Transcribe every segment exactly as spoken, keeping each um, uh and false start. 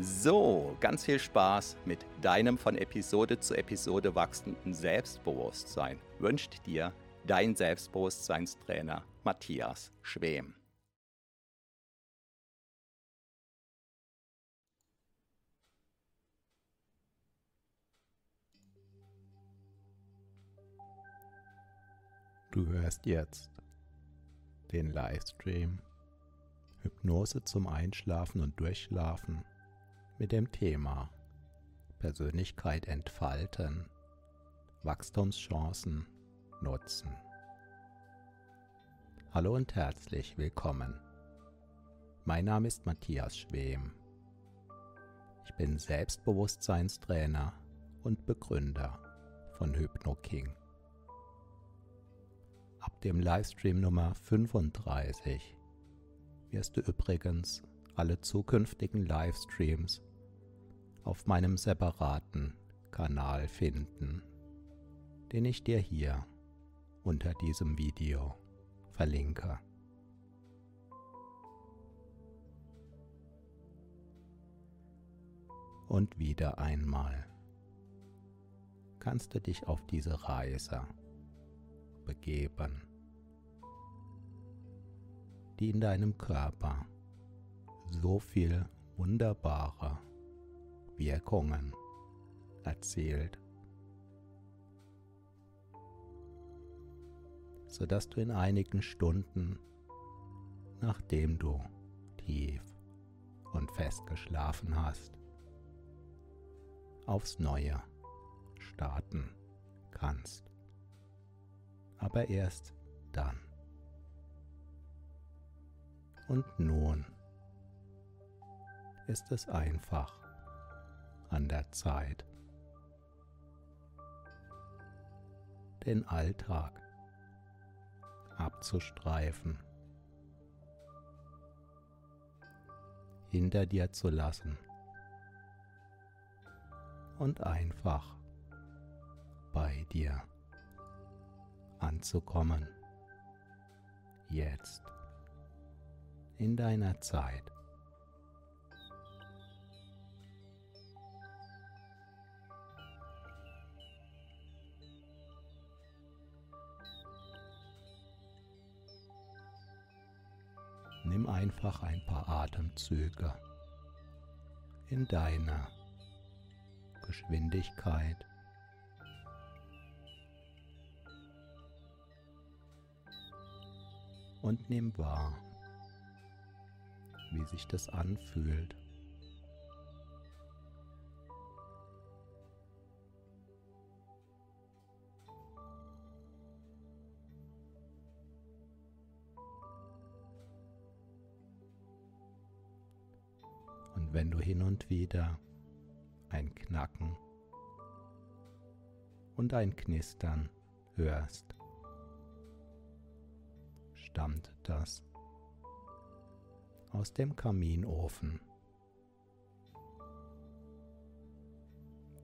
So, ganz viel Spaß mit deinem von Episode zu Episode wachsenden Selbstbewusstsein wünscht dir dein Selbstbewusstseinstrainer Matthias Schwemm. Du hörst jetzt den Livestream Hypnose zum Einschlafen und Durchschlafen mit dem Thema Persönlichkeit entfalten, Wachstumschancen nutzen. Hallo und herzlich willkommen. Mein Name ist Matthias Schwemm. Ich bin Selbstbewusstseinstrainer und Begründer von HypnoKing. Ab dem Livestream Nummer fünfunddreißig wirst du übrigens alle zukünftigen Livestreams auf meinem separaten Kanal finden, den ich dir hier unter diesem Video verlinke. Und wieder einmal kannst du dich auf diese Reise begeben, die in deinem Körper so viel wunderbare Wirkungen erzielt, sodass du in einigen Stunden, nachdem du tief und fest geschlafen hast, aufs Neue starten kannst. Aber erst dann. Und nun ist es einfach an der Zeit, den Alltag abzustreifen, hinter dir zu lassen und einfach bei dir anzukommen, jetzt in deiner Zeit. Nimm einfach ein paar Atemzüge in deiner Geschwindigkeit. Und nimm wahr, wie sich das anfühlt. Wenn du hin und wieder ein Knacken und ein Knistern hörst, stammt das aus dem Kaminofen,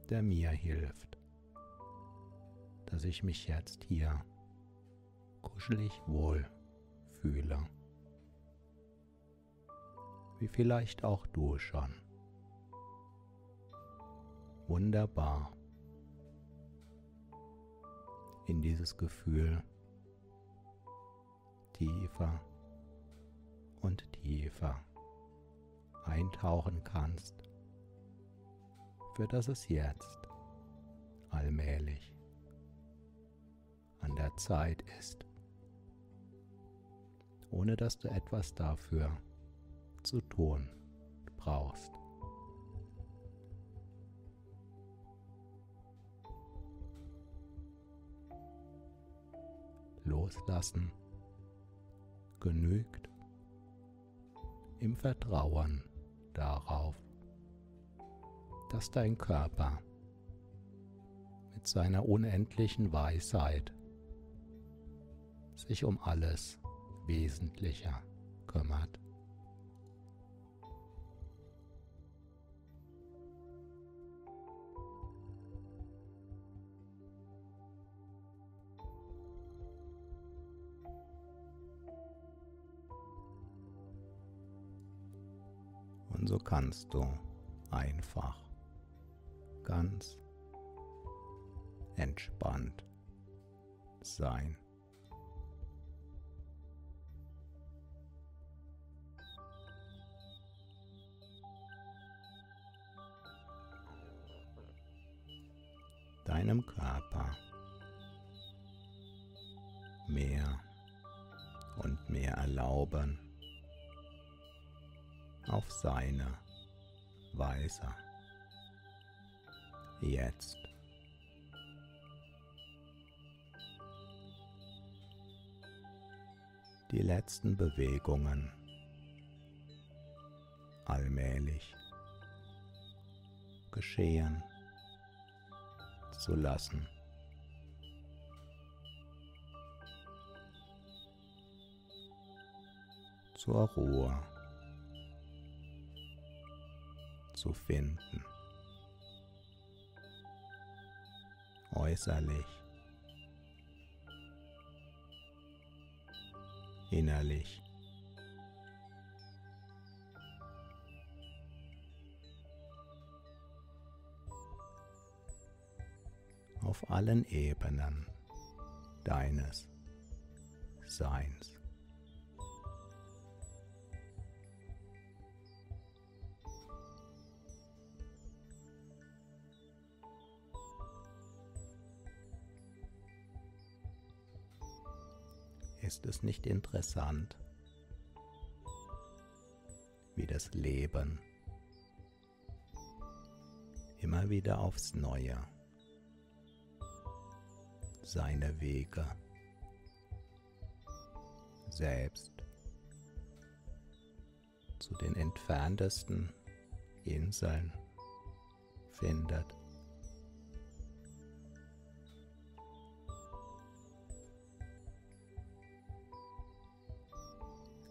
der mir hilft, dass ich mich jetzt hier kuschelig wohl fühle. Wie vielleicht auch du schon. Wunderbar in dieses Gefühl tiefer und tiefer eintauchen kannst, für das es jetzt allmählich an der Zeit ist, ohne dass du etwas dafür zu tun brauchst. Loslassen genügt im Vertrauen darauf, dass dein Körper mit seiner unendlichen Weisheit sich um alles Wesentliche kümmert. Und so kannst du einfach ganz entspannt sein. Deinem Körper mehr und mehr erlauben, auf seine Weise jetzt die letzten Bewegungen allmählich geschehen zu lassen. Zur Ruhe zu finden. Äußerlich, innerlich. Auf allen Ebenen deines Seins. Ist es nicht interessant, wie das Leben immer wieder aufs Neue seine Wege selbst zu den entferntesten Inseln findet.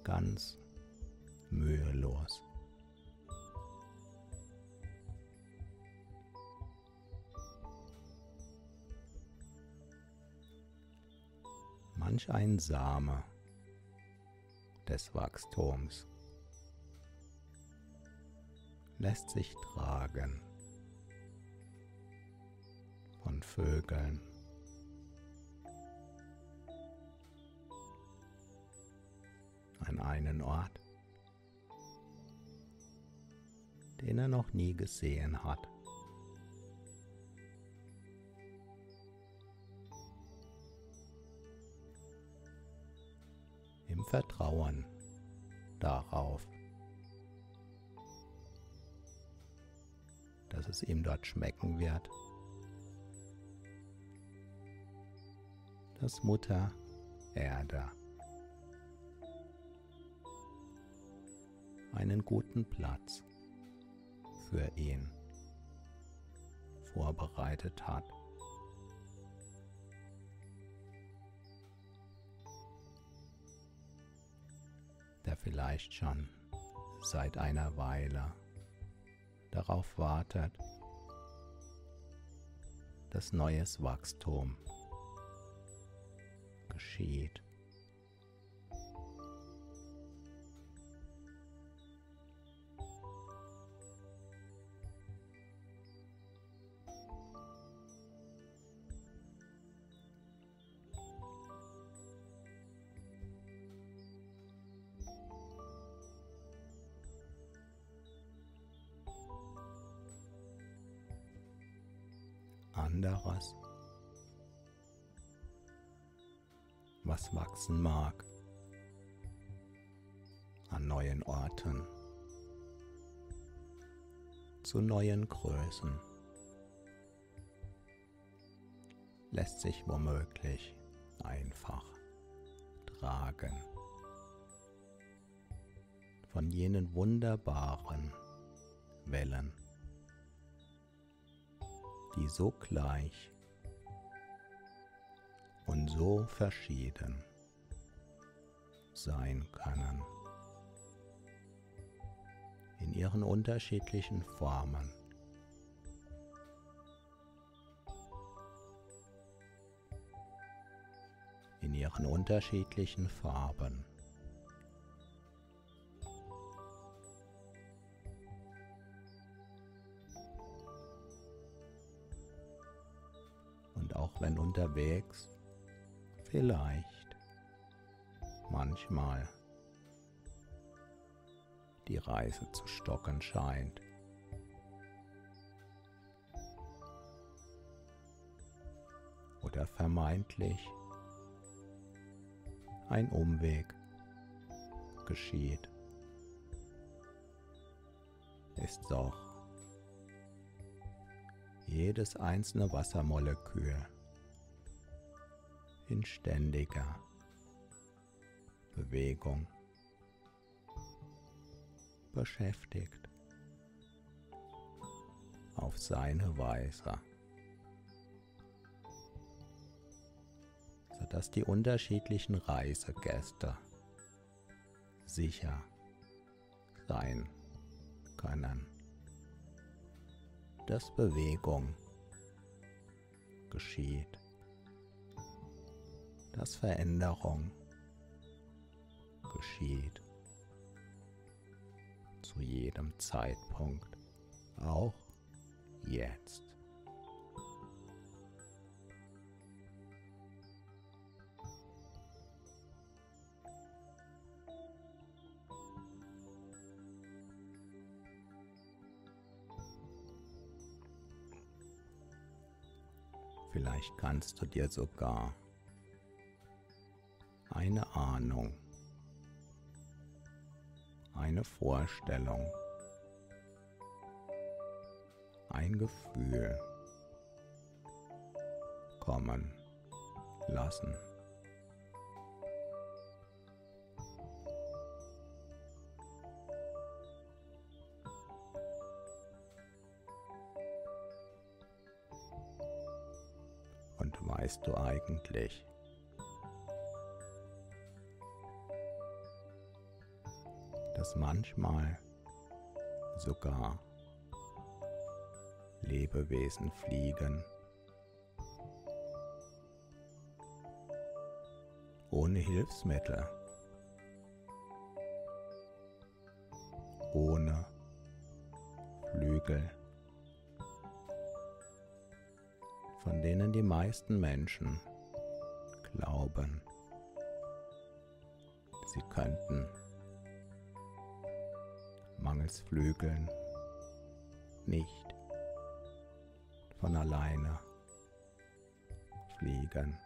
Ganz mühelos. Manch ein Same des Wachstums lässt sich tragen von Vögeln, an einen Ort, den er noch nie gesehen hat. Im Vertrauen darauf, dass es ihm dort schmecken wird, dass Mutter Erde einen guten Platz für ihn vorbereitet hat. Der vielleicht schon seit einer Weile darauf wartet, dass neues Wachstum geschieht. anderes, was wachsen mag, an neuen Orten, zu neuen Größen, lässt sich womöglich einfach tragen von jenen wunderbaren Wellen, die so gleich und so verschieden sein können, in ihren unterschiedlichen Formen. In ihren unterschiedlichen Farben. Und auch wenn unterwegs vielleicht manchmal die Reise zu stocken scheint, oder vermeintlich ein Umweg geschieht, ist doch jedes einzelne Wassermolekül in ständiger Bewegung, beschäftigt, auf seine Weise, sodass die unterschiedlichen Reisegäste sicher sein können, dass Bewegung geschieht, dass Veränderung geschieht, zu jedem Zeitpunkt, auch jetzt. Vielleicht kannst du dir sogar eine Ahnung, eine Vorstellung, ein Gefühl kommen lassen. Und weißt du eigentlich, dass manchmal sogar Lebewesen fliegen, ohne Hilfsmittel, ohne Flügel, von denen die meisten Menschen glauben, sie könnten mangels Flügeln nicht von alleine fliegen.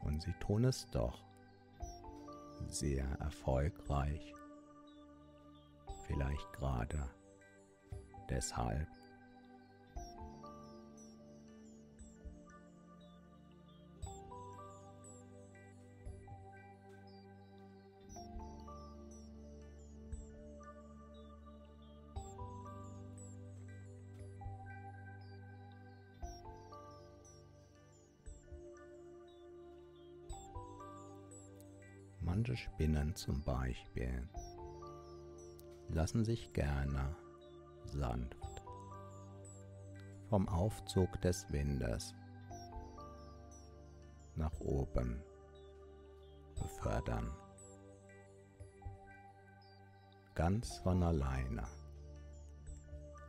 Und sie tun es doch sehr erfolgreich, vielleicht gerade deshalb. Manche Spinnen zum Beispiel lassen sich gerne sanft vom Aufzug des Windes nach oben befördern, ganz von alleine,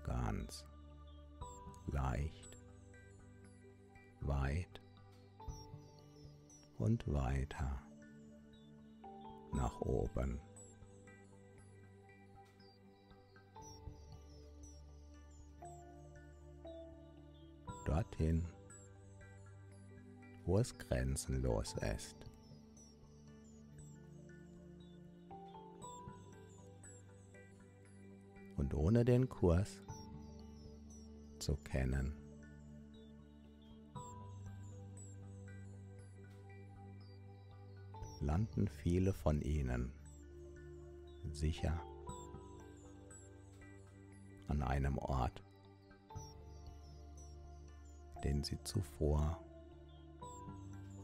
ganz leicht, weit und weiter nach oben. dorthin, wo es grenzenlos ist. Und ohne den Kurs zu kennen. Landen viele von ihnen sicher an einem Ort, den sie zuvor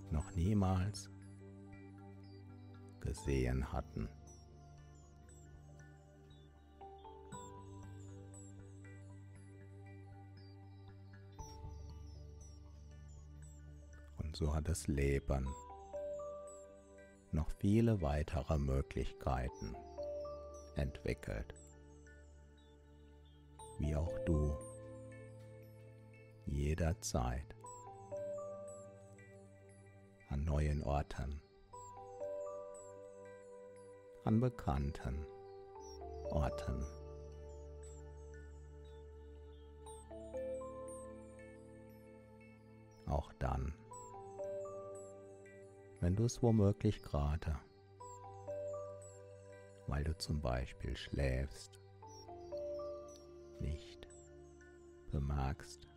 noch niemals gesehen hatten. Und so hat das Leben noch viele weitere Möglichkeiten entwickelt, wie auch du jederzeit an neuen Orten, an bekannten Orten auch dann, wenn du es womöglich gerade, weil du zum Beispiel schläfst, nicht bemerkst.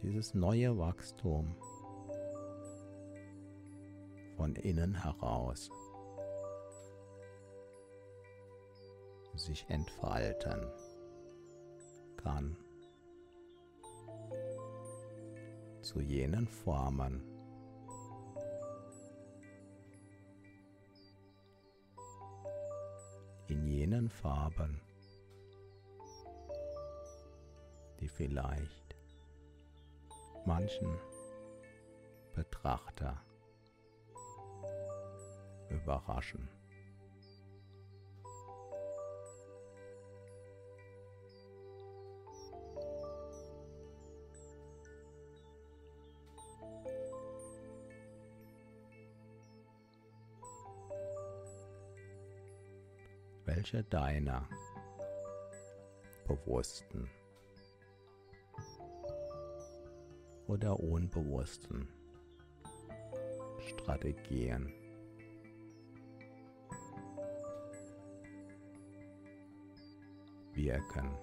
Dieses neue Wachstum von innen heraus sich entfalten kann zu jenen Formen, in jenen Farben, die vielleicht manchen Betrachter überraschen. Welche deiner bewussten oder unbewussten Strategien wirken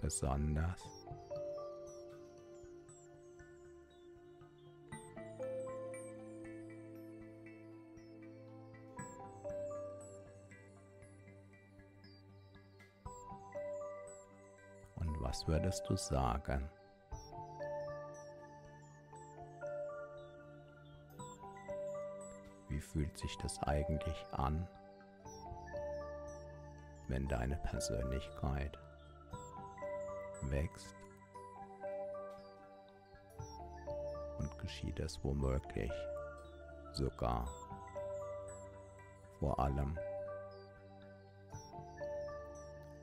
besonders . Was würdest du sagen, wie fühlt sich das eigentlich an, wenn deine Persönlichkeit wächst und geschieht es womöglich sogar vor allem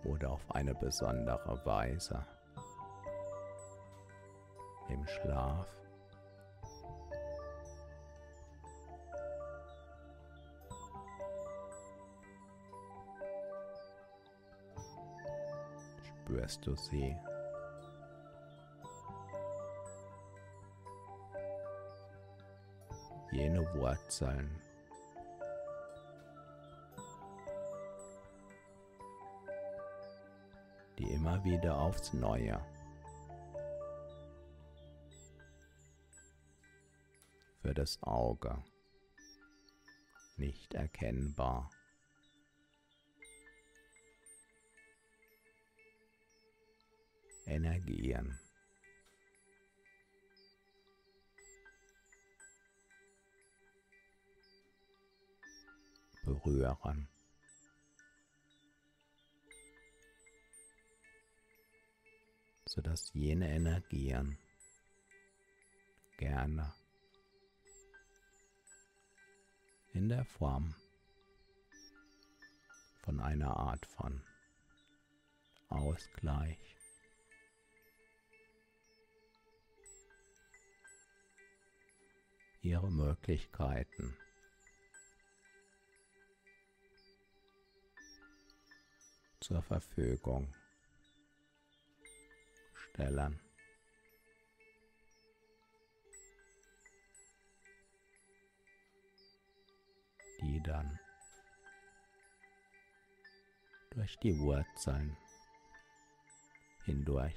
oder auf eine besondere Weise im Schlaf, spürst du sie? Jene Wurzeln, die immer wieder aufs Neue für das Auge nicht erkennbar Energien berühren. Sodass jene Energien gerne in der Form von einer Art von Ausgleich ihre Möglichkeiten zur Verfügung Schriftstellern. Die dann durch die Wurzeln hindurch,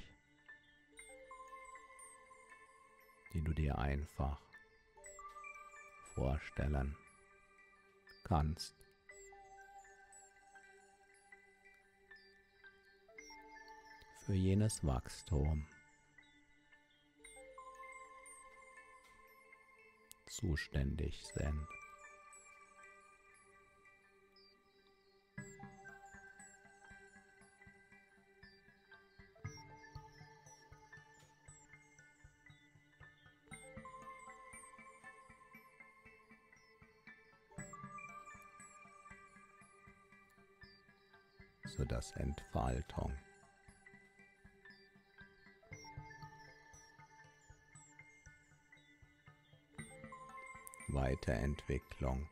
die du dir einfach vorstellen kannst, für jenes Wachstum zuständig sind. Sodass Entfaltung Weiterentwicklung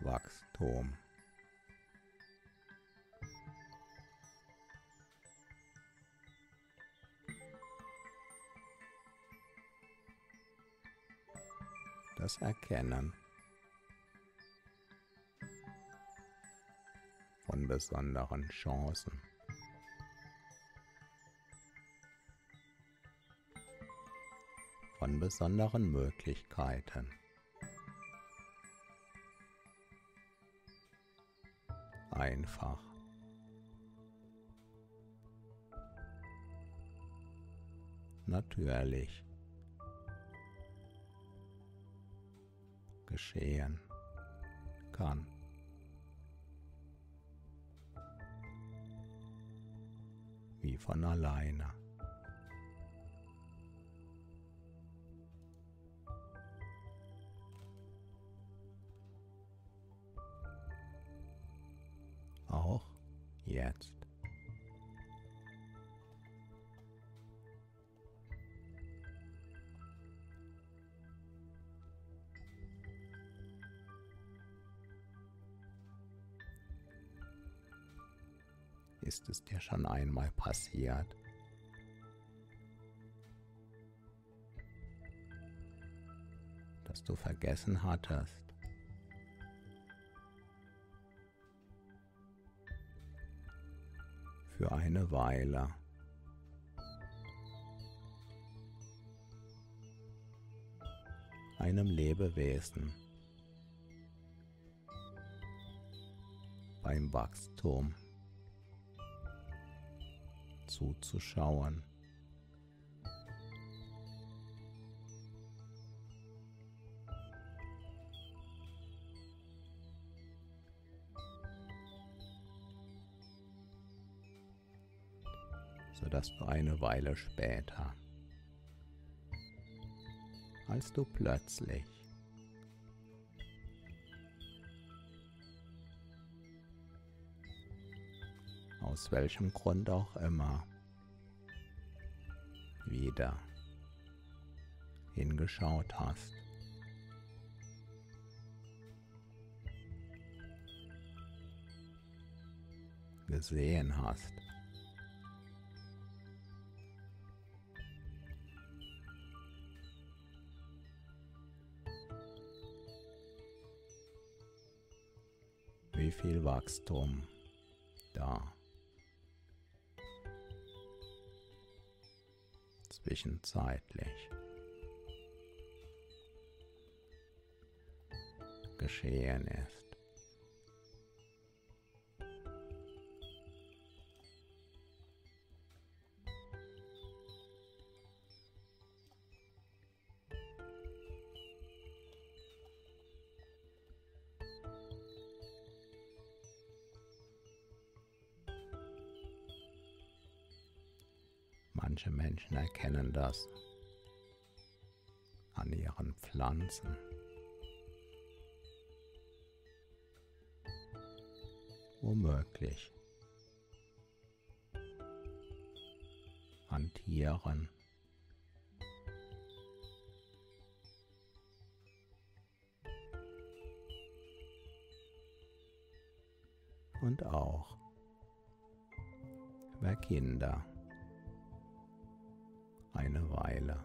Wachstum das Erkennen von besonderen Chancen von besonderen Möglichkeiten, einfach natürlich geschehen kann. Wie von alleine. Auch jetzt. Ist es dir schon einmal passiert, dass du vergessen hattest, für eine Weile einem Lebewesen beim Wachstum zuzuschauen, sodass du eine Weile später, als du plötzlich aus welchem Grund auch immer wieder hingeschaut hast, gesehen hast, wie viel Wachstum da zwischenzeitlich geschehen ist. Manche Menschen erkennen das an ihren Pflanzen, womöglich an Tieren, und auch über Kinder eine Weile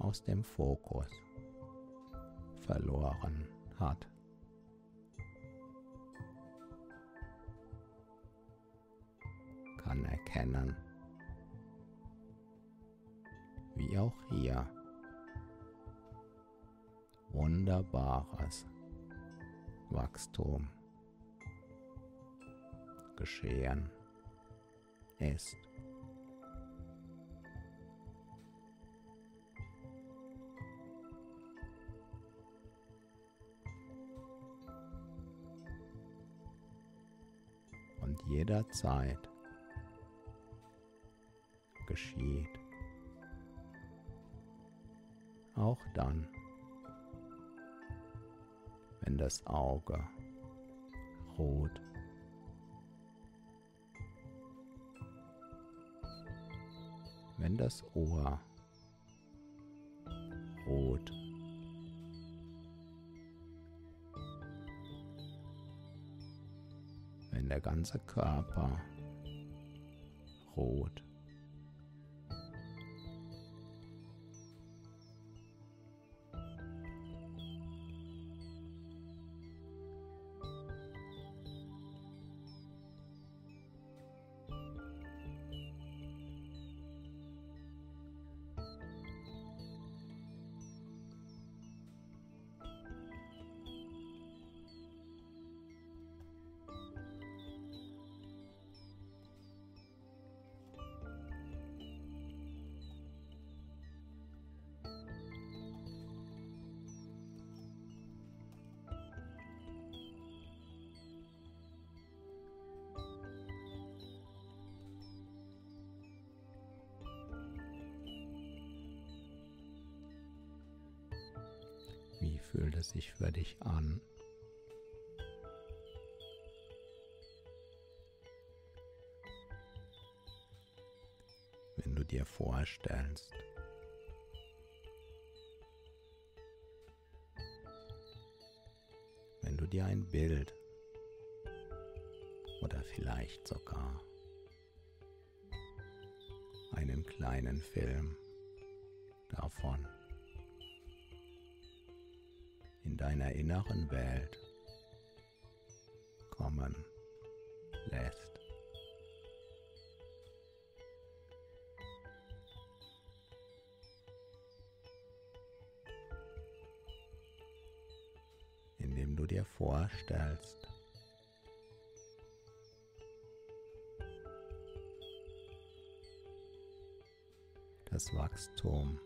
aus dem Fokus verloren hat. Kann erkennen, wie auch hier wunderbares Wachstum geschehen ist. Und jederzeit geschieht, auch dann, wenn das Auge ruht. Wenn das Ohr ruht. Wenn der ganze Körper ruht. Wie fühlt es sich für dich an? Wenn du dir vorstellst, wenn du dir ein Bild oder vielleicht sogar einen kleinen Film davon in deiner inneren Welt kommen lässt. Indem du dir vorstellst, das Wachstum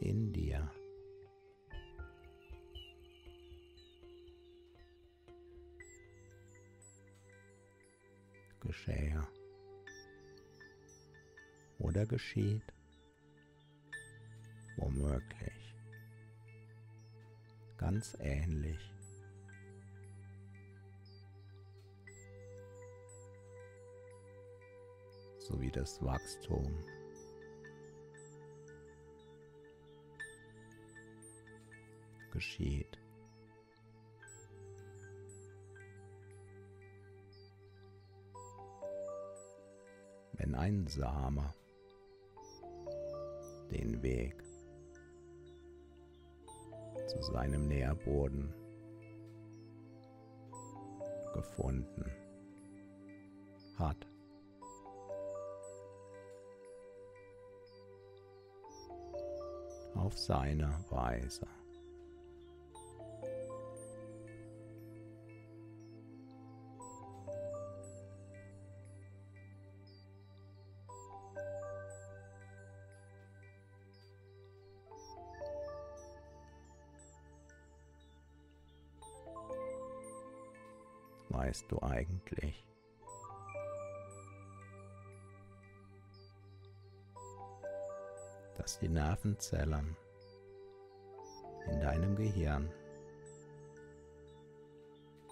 in dir geschehe oder geschieht, womöglich ganz ähnlich so wie das Wachstum geschieht . Wenn ein Same den Weg zu seinem Nährboden gefunden hat. Auf seine Weise. Weißt du eigentlich, dass die Nervenzellen in deinem Gehirn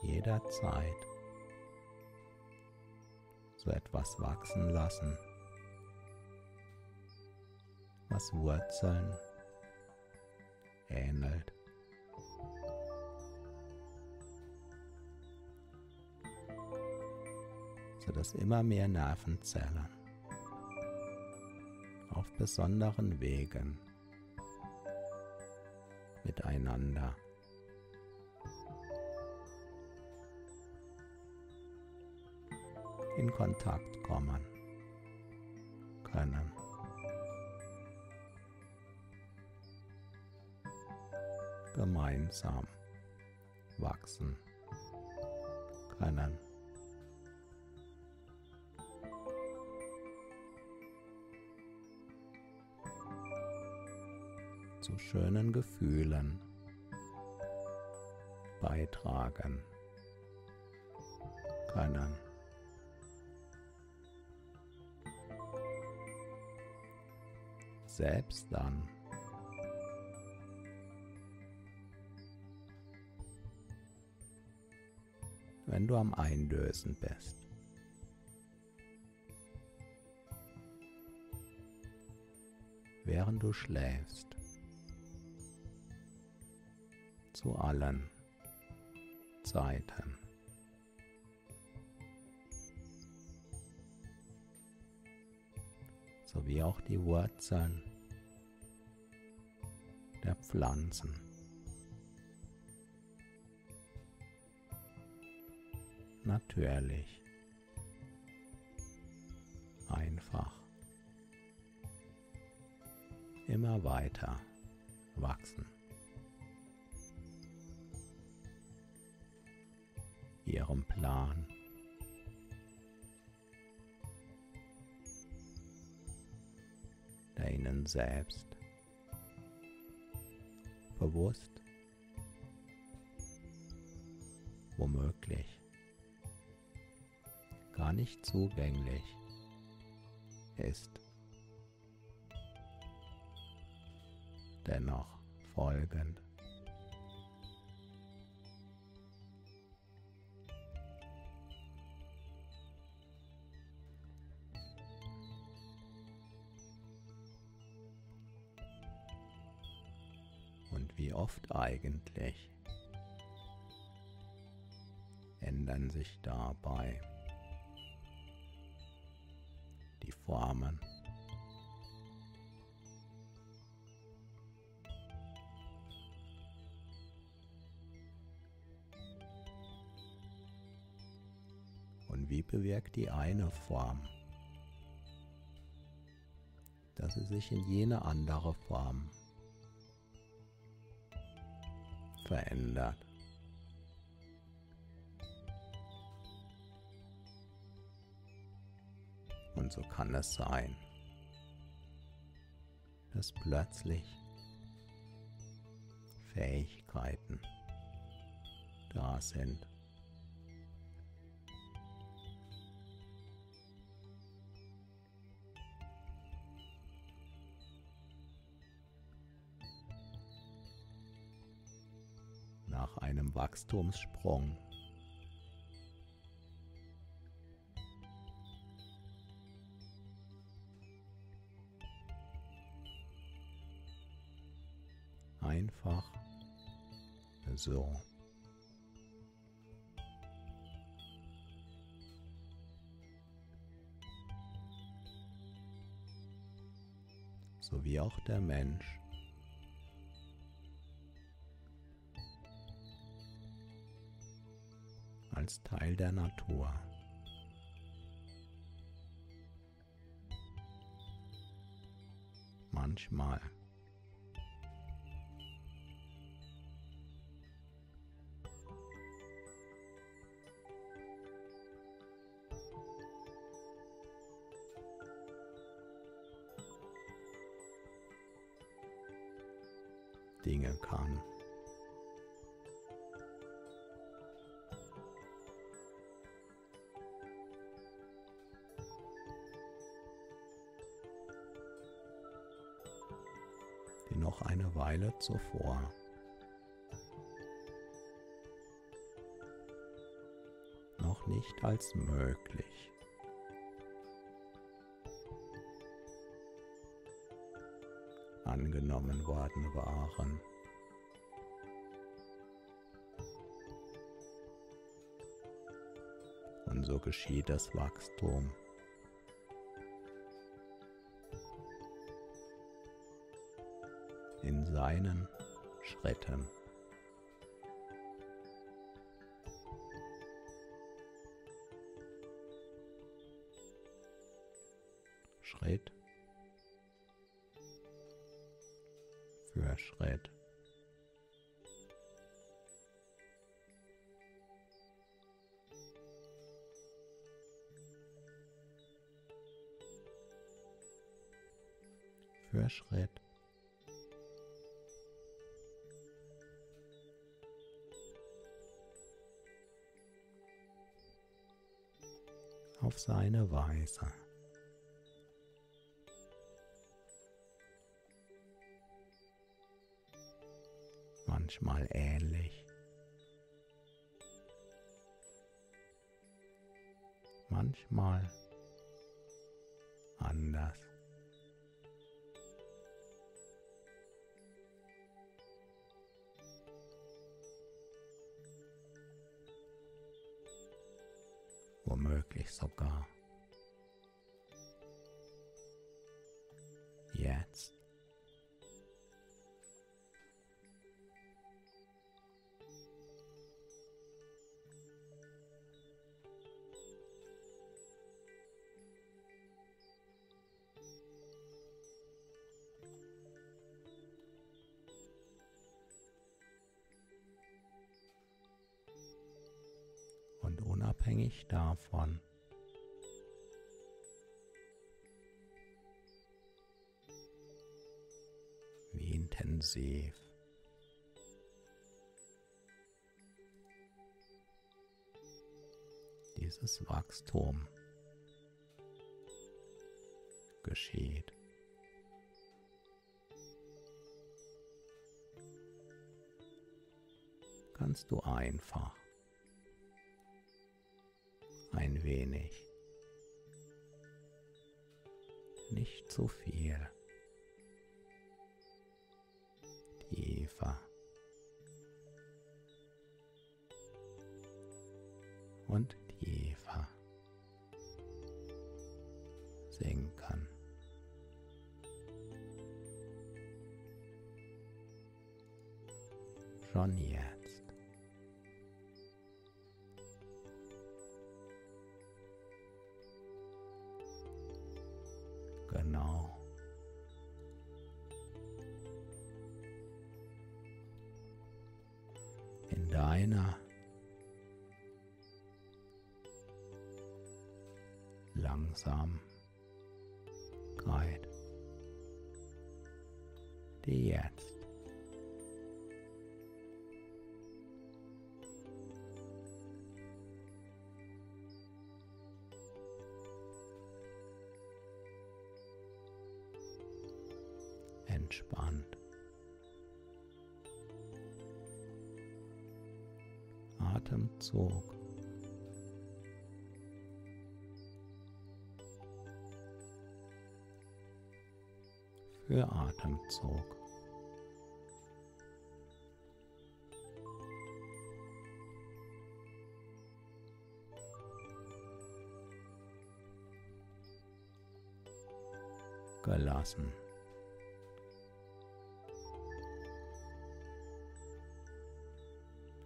jederzeit so etwas wachsen lassen, was Wurzeln ähnelt? sodass immer mehr Nervenzellen auf besonderen Wegen miteinander in Kontakt kommen können. Gemeinsam wachsen können. Zu schönen Gefühlen beitragen können. Selbst dann, wenn du am Eindösen bist. Während du schläfst. Zu allen Zeiten. Sowie auch die Wurzeln der Pflanzen natürlich einfach immer weiter wachsen, ihrem Plan der ihnen selbst bewusst, womöglich gar nicht zugänglich ist. Dennoch folgend. Und wie oft eigentlich ändern sich dabei die Formen, und wie bewirkt die eine Form, dass sie sich in jene andere Form verändert. Und so kann es sein, dass plötzlich Fähigkeiten da sind, nach einem Wachstumssprung, einfach so. So wie auch der Mensch als Teil der Natur manchmal Dinge kann, die noch eine Weile zuvor noch nicht als möglich angenommen worden waren. Und ebenso geschieht das Wachstum. In seinen Schritten. Schritt für Schritt. Für Schritt. Auf seine Weise. Manchmal ähnlich, manchmal anders. Womöglich sogar jetzt. Und unabhängig davon, wie intensiv dieses Wachstum geschieht. Kannst du einfach ein wenig, nicht zu viel, tiefer und tiefer sinken. Schon jetzt. Genau. In deiner Langsamkeit, die jetzt entspannt. Atemzug für Atemzug. Gelassen.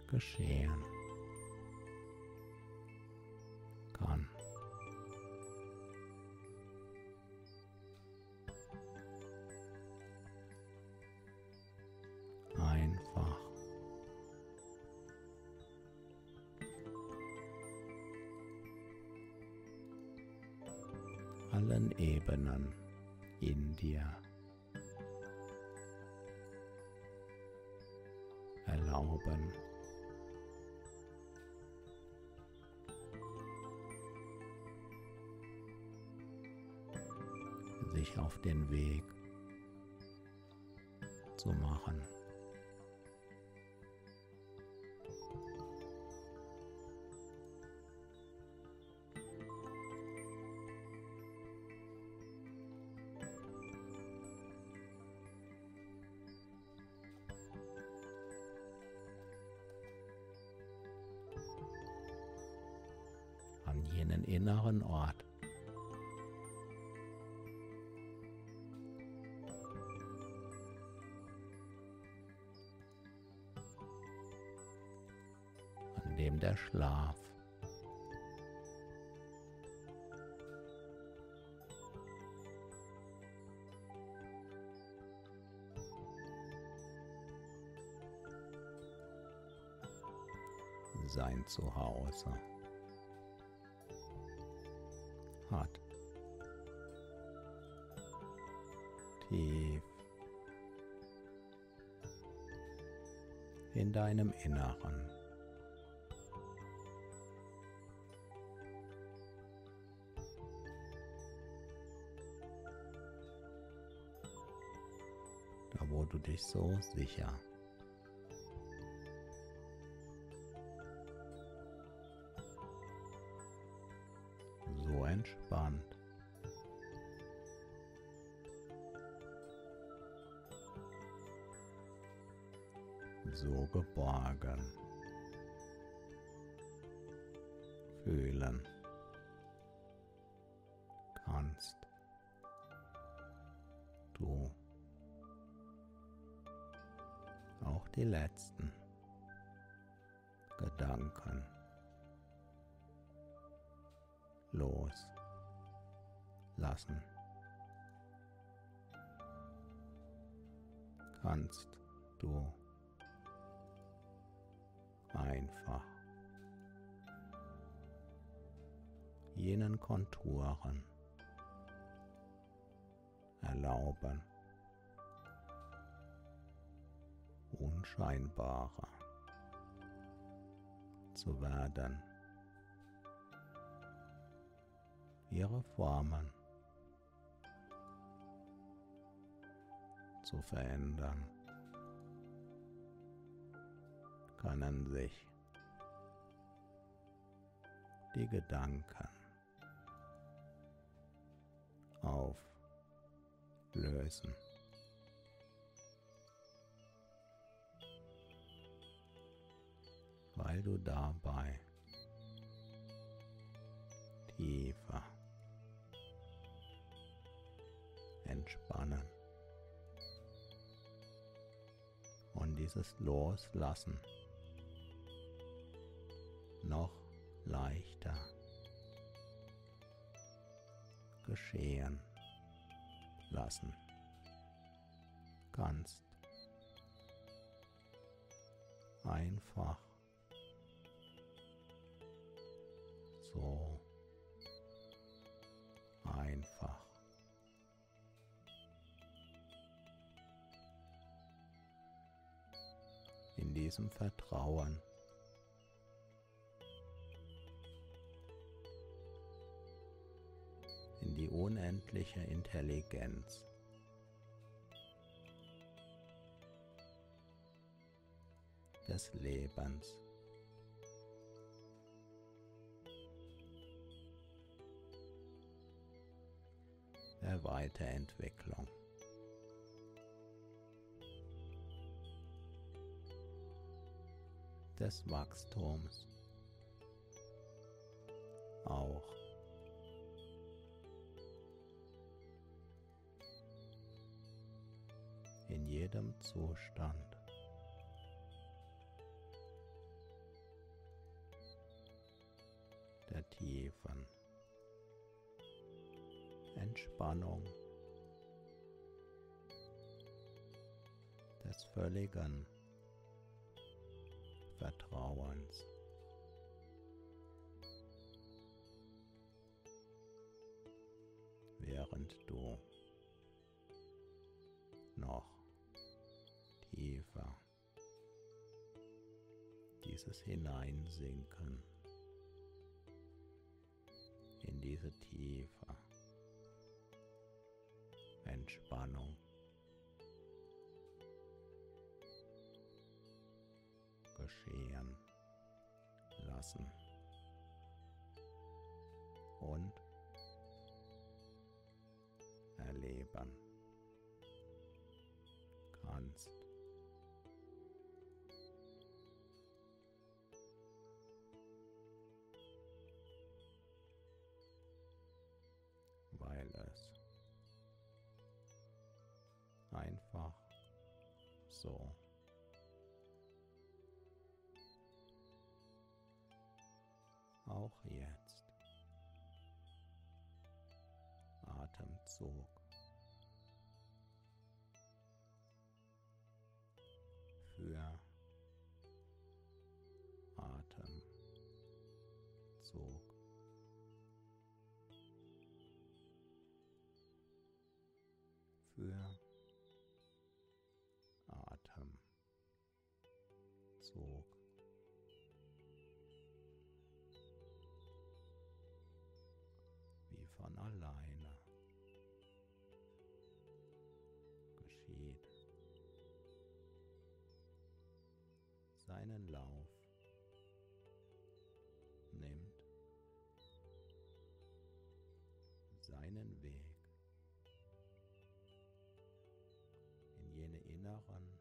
Geschehen kann. Einfach allen Ebenen in dir erlauben, sich auf den Weg zu machen. An deinen inneren Ort. An dem der Schlaf sein Zuhause hat. Tief in deinem Inneren. Da, wo du dich so sicher entspannt so geborgen fühlen kannst du auch die letzten Gedanken loslassen kannst du einfach jenen Konturen erlauben, unscheinbarer zu werden, ihre Formen zu verändern, können sich die Gedanken auflösen. Weil du dabei tiefer entspannen und dieses Loslassen noch leichter geschehen lassen kannst. Einfach so einfach. In diesem Vertrauen in die unendliche Intelligenz des Lebens der Weiterentwicklung. Des Wachstums auch in jedem Zustand der tiefen Entspannung, des völligen Vertrauens. Während du noch tiefer dieses Hineinsinken in diese tiefe Entspannung geschehen lassen und erleben kannst. einfach so. Auch jetzt. Atemzug für Atemzug. Für Atemzug. Wie von alleine geschieht seinen Lauf nimmt, seinen Weg in jene inneren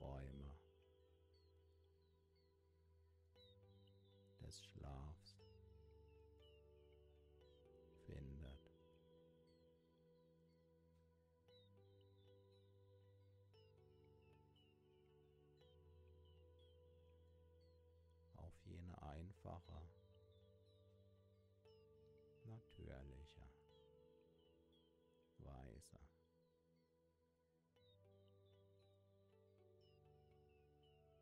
Räume des Schlafs findet. Auf jene einfache, natürliche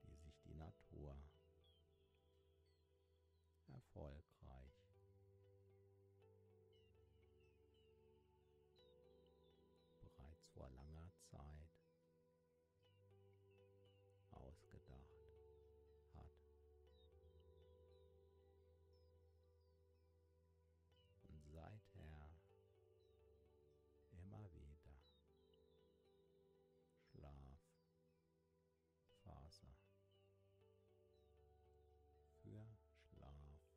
Weise. Sich die Natur erfolgreich bereits vor langer Zeit ausgedacht hat und seither immer wieder Schlafphase für Schlafphase